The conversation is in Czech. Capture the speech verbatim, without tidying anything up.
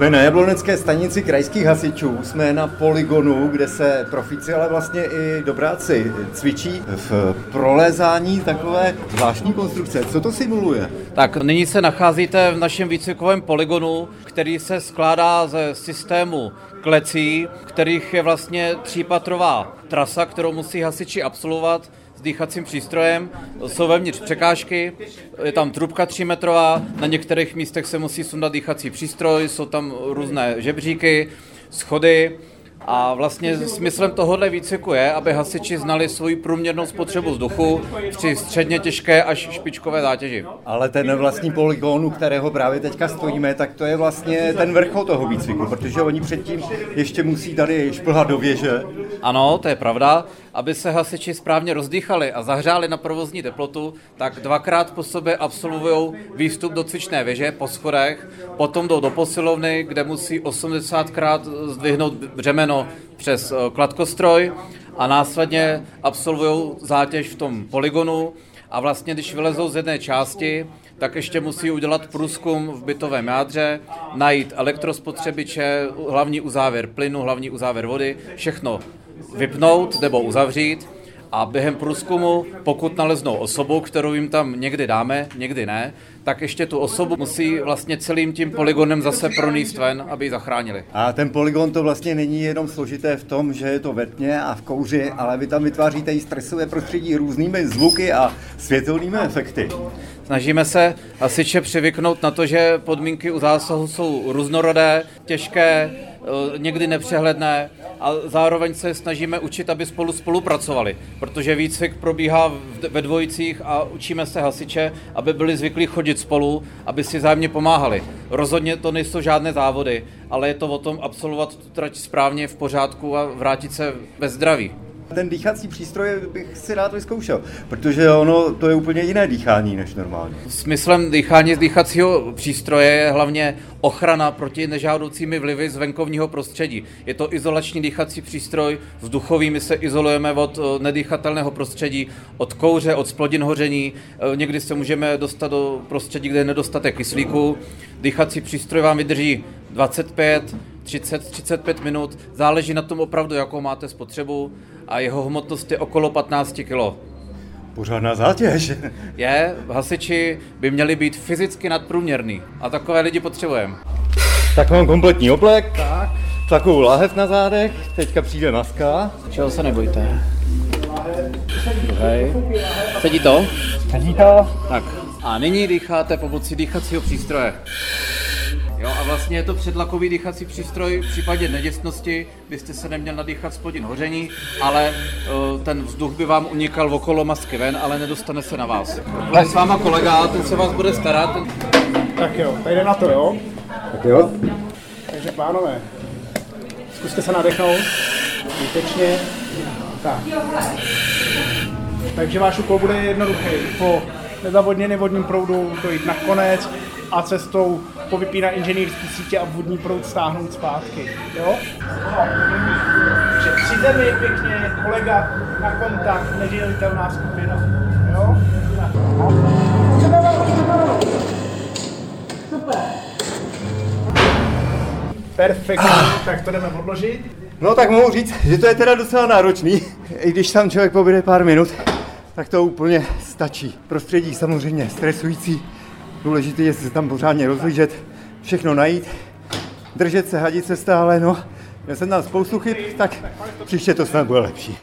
Jsme na jablonecké stanici krajských hasičů, jsme na poligonu, kde se profíci, ale vlastně i dobráci cvičí v prolézání takové zvláštní konstrukce. Co to simuluje? Tak nyní se nacházíte v našem výcvikovém poligonu, který se skládá ze systému klecí, kterých je vlastně třípatrová trasa, kterou musí hasiči absolvovat s dýchacím přístrojem. Jsou vevnitř překážky, je tam trubka třímetrová, na některých místech se musí sundat dýchací přístroj, jsou tam různé žebříky, schody. A vlastně smyslem tohohle výcviku je, aby hasiči znali svoji průměrnou spotřebu vzduchu při středně těžké až špičkové zátěži. Ale ten vlastní poligon, u kterého právě teďka stojíme, tak to je vlastně ten vrchol toho výcviku, protože oni předtím ještě musí tady šplhat do věže. Ano, to je pravda. Aby se hasiči správně rozdýchali a zahřáli na provozní teplotu, tak dvakrát po sobě absolvují výstup do cvičné věže po schodech, potom jdou do posilovny, kde musí osmdesátkrát zdvihnout břemeno přes kladkostroj a následně absolvují zátěž v tom poligonu a vlastně, když vylezou z jedné části, tak ještě musí udělat průzkum v bytovém jádře, najít elektrospotřebiče, hlavní uzávěr plynu, hlavní uzávěr vody, všechno vypnout nebo uzavřít a během průzkumu, pokud naleznou osobu, kterou jim tam někdy dáme, někdy ne, tak ještě tu osobu musí vlastně celým tím poligonem zase pronést ven, aby ji zachránili. A ten poligon to vlastně není jenom složité v tom, že je to ve tmě a v kouři, ale vy tam vytváříte i stresové prostředí různými zvuky a světelnými efekty. Snažíme se hasiče přivyknout na to, že podmínky u zásahu jsou různorodé, těžké, někdy nepřehledné a zároveň se snažíme učit, aby spolu spolupracovali, protože výcvik probíhá ve dvojicích a učíme se hasiče, aby byli zvyklí chodit spolu, aby si vzájemně pomáhali. Rozhodně to nejsou žádné závody, ale je to o tom absolvovat tu trať správně, v pořádku a vrátit se ve zdraví. Ten dýchací přístroj bych si rád vyzkoušel, protože ono to je úplně jiné dýchání než normálně. Smyslem dýchání z dýchacího přístroje je hlavně ochrana proti nežádoucími vlivy z venkovního prostředí. Je to izolační dýchací přístroj, vzduchový, my se izolujeme od nedýchatelného prostředí, od kouře, od splodin hoření, někdy se můžeme dostat do prostředí, kde je nedostatek kyslíku. Dýchací přístroj vám vydrží dvacet pět, třicet, třicet pět minut, záleží na tom opravdu, jakou máte spotřebu a jeho hmotnost je okolo patnáct kilo. Pořádná zátěž. Je, hasiči by měli být fyzicky nadprůměrný a takové lidi potřebujeme. Tak mám kompletní oblek, tak. Takovou láhev na zádech, teďka přijde maska. Čeho se nebojte. Druhej. Sedí to? Sedí to. Tak. A nyní dýcháte pomocí dýchacího přístroje. Jo, a vlastně je to předlakový dýchací přístroj, v případě neděsnosti byste se neměl nadýchat spodin hoření, ale uh, ten vzduch by vám unikal okolo masky ven, ale nedostane se na vás. Bude s váma kolega, ten se vás bude starat. Ten... Tak jo, tady jde na to, jo? Tak jo. Takže pánové, zkuste se nadechnout, výtečně, tak. Takže váš úkol bude jednoduchý, po nezavodněném vodním proudu to jít nakonec a cestou povypíná inženýrský sítě a vodní proud stáhnout zpátky, jo? Při zemi pěkně, kolega na kontakt, nedělitelná skupina, jo? Super. Perfektní, tak to jdeme odložit. No tak mohu říct, že to je teda docela náročný, i když tam člověk pobyde pár minut, tak to úplně stačí. Prostředí samozřejmě stresující. Důležité je se tam pořádně rozlížet, všechno najít, držet se hadice stále, no. Já jsem tam spoustu chyb, tak příště to snad bude lepší.